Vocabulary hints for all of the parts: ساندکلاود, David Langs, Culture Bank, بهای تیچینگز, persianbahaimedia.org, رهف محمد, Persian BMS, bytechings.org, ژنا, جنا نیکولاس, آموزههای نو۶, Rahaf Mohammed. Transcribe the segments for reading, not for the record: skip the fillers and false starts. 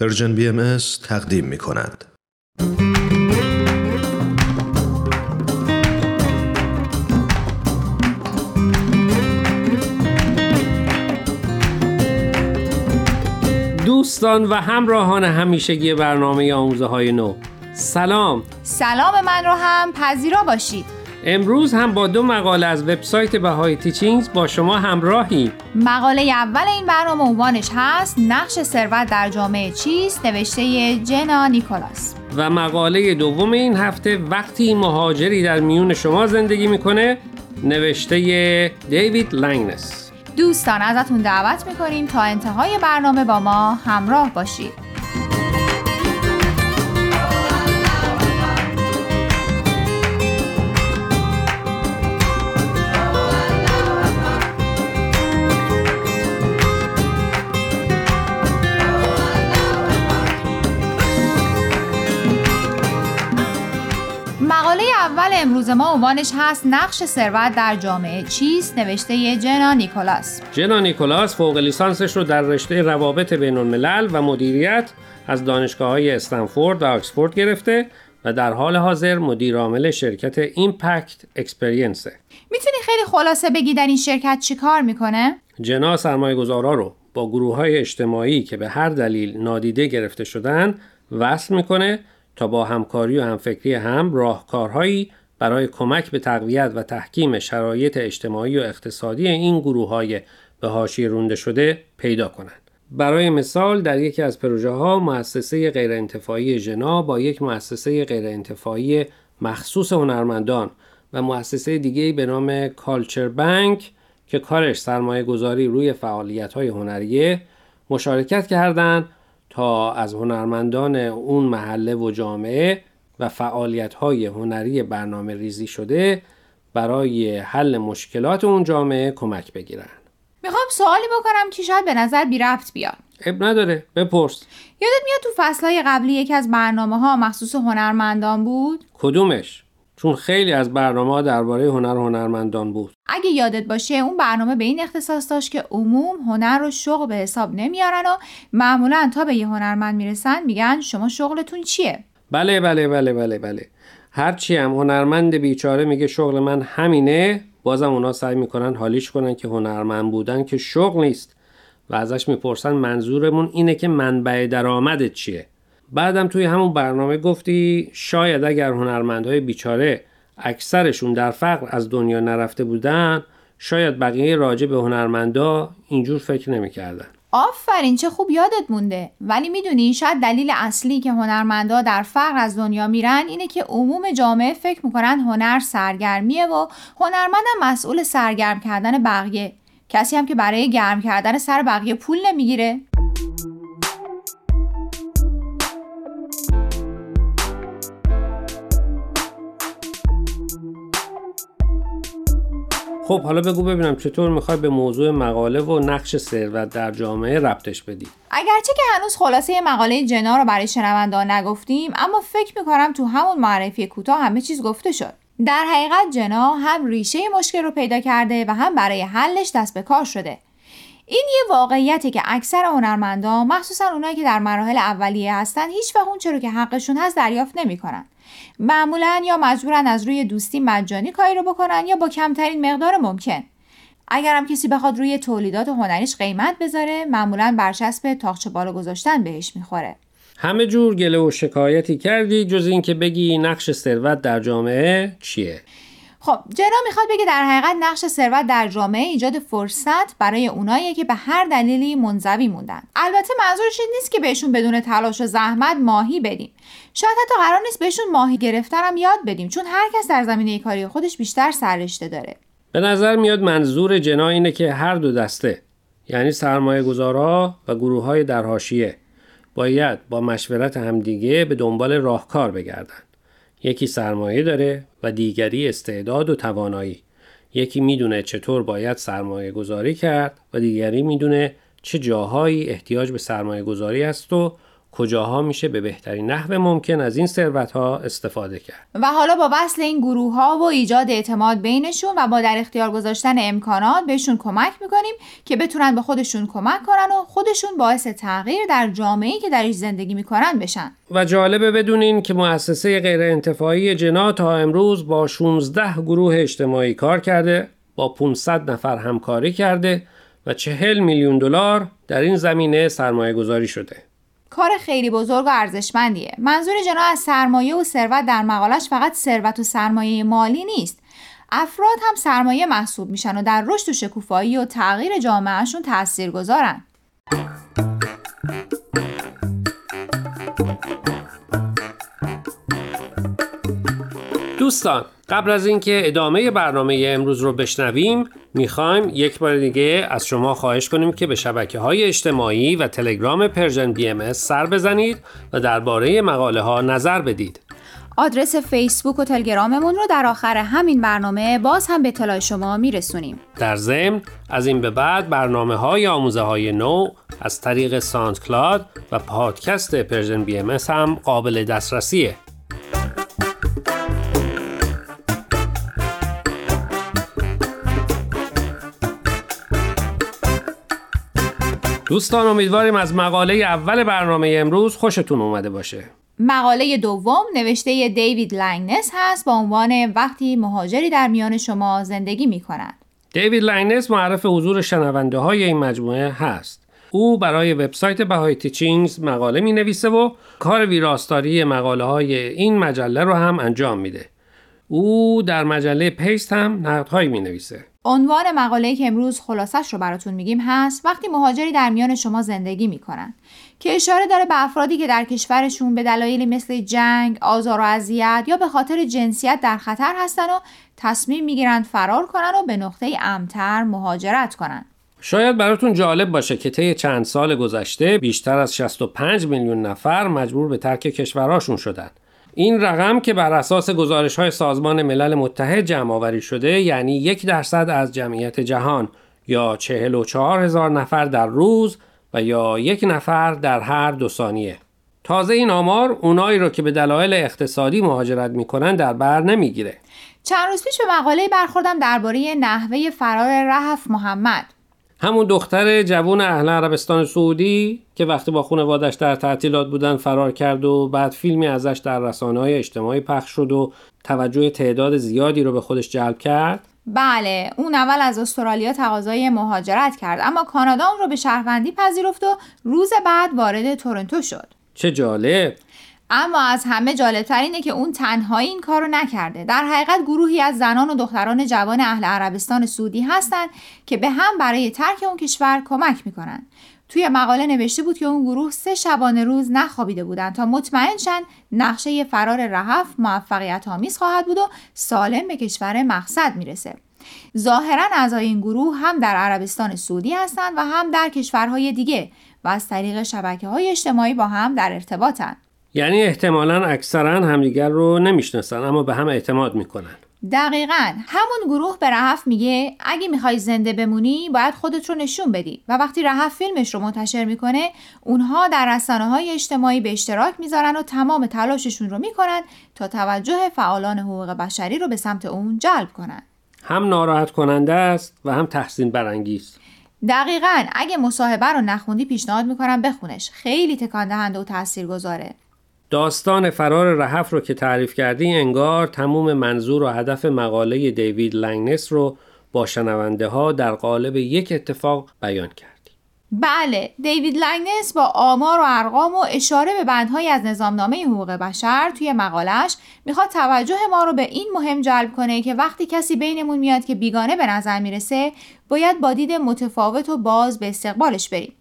پرژن BMS تقدیم می‌کند. دوستان و همراهان همیشگی برنامه آموزههای نو، سلام من رو هم پذیرا باشید. امروز هم با دو مقاله از وبسایت بهای تیچینگز با شما همراهیم. مقاله اول این برنامه عنوانش هست نقش ثروت در جامعه چیست، نوشته جنا نیکولاس. و مقاله دوم این هفته وقتی مهاجری در میون شما زندگی میکنه، نوشته دیوید لنگس. دوستان ازتون دعوت می‌کنیم تا انتهای برنامه با ما همراه باشید. مقاله اول امروز ما عنوانش هست نقش ثروت در جامعه چیست، نوشته جنا نیکولاس. جنا نیکولاس فوق لیسانسش رو در رشته روابط بین‌الملل و مدیریت از دانشگاه‌های استنفورد و آکسفورد گرفته و در حال حاضر مدیر عامل شرکت ایمپکت اکسپریانس. میتونی خیلی خلاصه بگی در این شرکت چی کار میکنه؟ جنا سرمایه‌گذارا رو با گروه‌های اجتماعی که به هر دلیل نادیده گرفته شدن وصل میکنه تا با همکاری و همفکری هم راهکارهایی برای کمک به تقویت و تحکیم شرایط اجتماعی و اقتصادی این گروه‌های به حاشیه رانده شده پیدا کنند. برای مثال در یکی از پروژه‌ها مؤسسه غیرانتفاعی ژنا با یک مؤسسه غیرانتفاعی مخصوص هنرمندان و مؤسسه دیگه‌ای به نام کالچر بانک که کارش سرمایه‌گذاری روی فعالیت‌های هنریه مشارکت کردند تا از هنرمندان اون محله و جامعه و فعالیت‌های هنری برنامه ریزی شده برای حل مشکلات اون جامعه کمک بگیرن. میخوام سوالی بکنم که شاید به نظر بی ربط بیاد. اب نداره، بپرس. یادت میاد تو فصلهای قبلی یکی از برنامه‌ها مخصوص هنرمندان بود؟ کدومش؟ چون خیلی از برنامه‌ها درباره هنرمندان بود. اگه یادت باشه اون برنامه به این اختصاص داشت که عموم هنر رو شغل به حساب نمیارن و معمولاً تا به یه هنرمند میرسن میگن شما شغلتون چیه؟ بله. هرچی هم هنرمند بیچاره میگه شغل من همینه، بازم اونا سعی میکنن حالیش کنن که هنرمند بودن که شغل نیست و ازش میپرسن منظورمون اینه که منبع درآمدت چیه؟ بعدم توی همون برنامه گفتی شاید اگر هنرمندهای بیچاره اکثرشون در فقر از دنیا نرفته بودن، شاید بقیه راجع به هنرمندا اینجور فکر نمی‌کردن. آفرین، چه خوب یادت مونده. ولی میدونی شاید دلیل اصلی که هنرمندا در فقر از دنیا میرن اینه که عموم جامعه فکر میکنن هنر سرگرمیه و هنرمندم مسئول سرگرم کردن بقیه، کسی هم که برای گرم کردن سر بقیه پول نمیگیره. خب حالا بگو ببینم چطور میخوای به موضوع مقاله و نقش ثروت در جامعه ربطش بدی؟ اگرچه که هنوز خلاصه مقاله جنا رو برای شنوندگان نگفتیم، اما فکر میکنم تو همون معرفی کوتاه همه چیز گفته شد. در حقیقت جنا هم ریشه مشکل رو پیدا کرده و هم برای حلش دست به کار شده. این یه واقعیته که اکثر هنرمندان، مخصوصا اونایی که در مراحل اولیه هستن، هیچ وقت اونچه رو که حقشون هست دریافت نمی‌کنن. معمولاً یا مجبورن از روی دوستی مجانی کاری رو بکنن یا با کمترین مقدار ممکن. اگر هم کسی بخواد روی تولیدات هنریش قیمت بذاره، معمولاً برچسب تاقچه بالا گذاشتن بهش میخوره. همه جور گله و شکایتی کردی جز اینکه بگی نقش ثروت در جامعه چیه؟ خب جنا میخواد بگه در حقیقت نقش ثروت در جامعه ایجاد فرصت برای اوناییه که به هر دلیلی منزوی موندن. البته منظورش این نیست که بهشون بدون تلاش و زحمت ماهی بدیم. شاید حتی قرار نیست بهشون ماهی گرفتن هم یاد بدیم، چون هر کس در زمینه کاری خودش بیشتر سررشته داره. به نظر میاد منظور جنا اینه که هر دو دسته، یعنی سرمایه‌گذارها و گروه‌های در حاشیه، باید با مشورت همدیگه به دنبال راهکار بگردن. یکی سرمایه داره و دیگری استعداد و توانایی. یکی میدونه چطور باید سرمایه گذاری کرد و دیگری میدونه چه جاهایی احتیاج به سرمایه گذاری است و کجاها میشه به بهترین نحو ممکن از این ثروت‌ها استفاده کرد. و حالا با وصل این گروه‌ها و ایجاد اعتماد بینشون و با در اختیار گذاشتن امکانات بهشون کمک می‌کنیم که بتونن به خودشون کمک کنن و خودشون باعث تغییر در جامعه‌ای که درش زندگی می‌کنن بشن. و جالبه بدونین که مؤسسه غیرانتفاعی جنا تا امروز با 16 گروه اجتماعی کار کرده، با 500 نفر همکاری کرده و 40 میلیون دلار در این زمینه سرمایه‌گذاری شده. کار خیلی بزرگ و ارزشمندیه. منظور جنا از سرمایه و ثروت در مقالش فقط ثروت و سرمایه مالی نیست. افراد هم سرمایه محسوب میشن و در رشد و شکوفایی و تغییر جامعهشون تأثیر گذارن. دوستان، قبل از اینکه ادامه برنامه امروز رو بشنویم، میخوایم یک بار دیگه از شما خواهش کنیم که به شبکه‌های اجتماعی و تلگرام پرژن BMS سر بزنید و درباره مقاله ها نظر بدید. آدرس فیسبوک و تلگراممون رو در آخر همین برنامه باز هم به اطلاع شما میرسونیم. در ضمن از این به بعد برنامه‌های آموزههای نو از طریق ساند کلاد و پادکست پرژن BMS هم قابل دسترسیه. دوستان، امیدواریم از مقاله اول برنامه امروز خوشتون اومده باشه. مقاله دوم نوشته دیوید لنگس هست با عنوان وقتی مهاجری در میان شما زندگی می‌کند. دیوید لنگس معرف حضور شنونده های این مجموعه هست. او برای وبسایت بهای تیچینگز مقاله می‌نویسه و کار ویراستاری مقاله های این مجله رو هم انجام میده. او در مجله پیست هم نقدهایی می‌نویسه. عنوان مقاله‌ای که امروز خلاصش رو براتون میگیم هست وقتی مهاجری در میان شما زندگی میکنن، که اشاره داره به افرادی که در کشورشون به دلایلی مثل جنگ، آزار و اذیت یا به خاطر جنسیت در خطر هستن و تصمیم میگیرن فرار کنن و به نقطه امن‌تر مهاجرت کنن. شاید براتون جالب باشه که طی چند سال گذشته بیشتر از 65 میلیون نفر مجبور به ترک کشورهاشون شدن. این رقم که بر اساس گزارش‌های سازمان ملل متحد جمع‌آوری شده، یعنی 1% از جمعیت جهان یا 44,000 نفر در روز و یا 1 نفر در هر 2 ثانیه. تازه این آمار اونایی رو که به دلایل اقتصادی مهاجرت می‌کنن در بر نمی‌گیره. چند روز پیش به مقاله‌ای برخوردم درباره نحوه فرار رهف محمد، همون دختر جوان اهل عربستان سعودی که وقتی با خانواده‌اش در تعطیلات بودن فرار کرد و بعد فیلمی ازش در رسانه‌های اجتماعی پخش شد و توجه تعداد زیادی رو به خودش جلب کرد. بله، اون اول از استرالیا تقاضای مهاجرت کرد، اما کانادا اون رو به شهروندی پذیرفت و روز بعد وارد تورنتو شد. چه جالب! اما از همه جالب‌تر اینه که اون تنهایی این کارو نکرده. در حقیقت گروهی از زنان و دختران جوان اهل عربستان سعودی هستند که به هم برای ترک اون کشور کمک میکنن. توی مقاله نوشته بود که اون گروه 3 شبانه روز نخوابیده بودن تا مطمئن شن نقشه فرار رهف موفقیت‌آمیز خواهد بود و سالم به کشور مقصد میرسه. ظاهراً اعضای این گروه هم در عربستان سعودی هستند و هم در کشورهای دیگه و از طریق شبکه‌های اجتماعی با هم در ارتباطن. یعنی احتمالاً اکثرا همدیگر رو نمیشناسن اما به هم اعتماد میکنن. دقیقاً همون گروه به رهف میگه اگه میخوای زنده بمونی باید خودت رو نشون بدی، و وقتی رهف فیلمش رو منتشر میکنه اونها در رسانه‌های اجتماعی به اشتراک میذارن و تمام تلاششون رو میکنن تا توجه فعالان حقوق بشری رو به سمت اون جلب کنن. هم ناراحت کننده است و هم تحسین برانگیز. دقیقاً اگه مصاحبه رو نخوندی پیشنهاد میکنم بخونش، خیلی تکان دهنده و تاثیرگذاره. داستان فرار رهف رو که تعریف کردی انگار تموم منظور و هدف مقاله دیوید لنگس رو با شنونده ها در قالب یک اتفاق بیان کردی. بله، دیوید لنگس با آمار و ارقام و اشاره به بندهایی از نظامنامه حقوق بشر توی مقالهش میخواد توجه ما رو به این مهم جلب کنه که وقتی کسی بینمون میاد که بیگانه به نظر میرسه باید با دید متفاوت و باز به استقبالش بریم.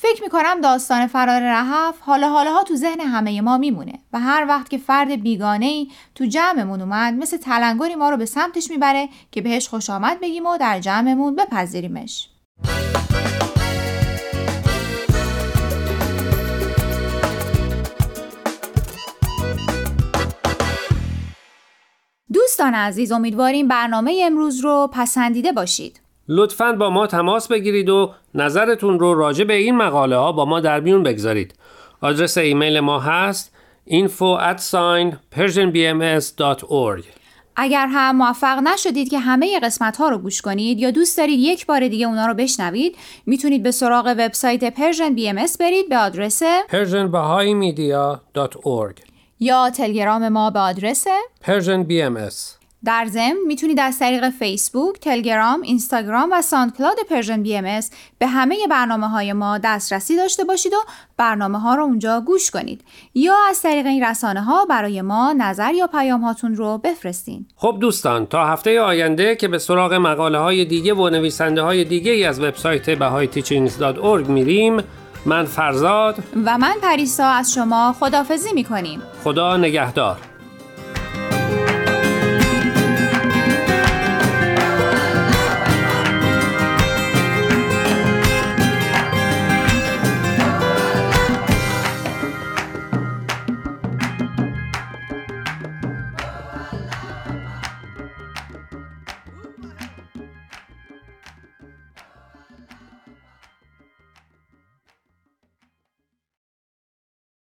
فکر میکنم داستان فرار رهف حالا حالاها تو ذهن همه ما میمونه و هر وقت که فرد بیگانه‌ای تو جمعمون اومد مثل تلنگری ما رو به سمتش میبره که بهش خوش آمد بگیم و در جمعمون بپذیریمش. دوستان عزیز، امیدواریم برنامه امروز رو پسندیده باشید. لطفاً با ما تماس بگیرید و نظرتون رو راجع به این مقاله ها با ما در میون بگذارید. آدرس ایمیل ما هست info@persianbms.org. اگر هم موفق نشدید که همه قسمت ها رو گوش کنید یا دوست دارید یک بار دیگه اونا رو بشنوید، میتونید به سراغ وبسایت Persian BMS برید به آدرس persianbahaimedia.org یا تلگرام ما به آدرس Persian BMS. در ضمن میتونید از طریق فیسبوک، تلگرام، اینستاگرام و ساندکلاود Persian BMS به همه برنامه‌های ما دسترسی داشته باشید و برنامه‌ها رو اونجا گوش کنید یا از طریق این رسانه‌ها برای ما نظر یا پیام هاتون رو بفرستین. خب دوستان، تا هفته آینده که به سراغ مقاله‌های دیگه و نویسنده‌های دیگه‌ای از وبسایت bytechings.org میریم، من فرزاد و من پریسا از شما خداحافظی می‌کنیم. خدا نگهدار.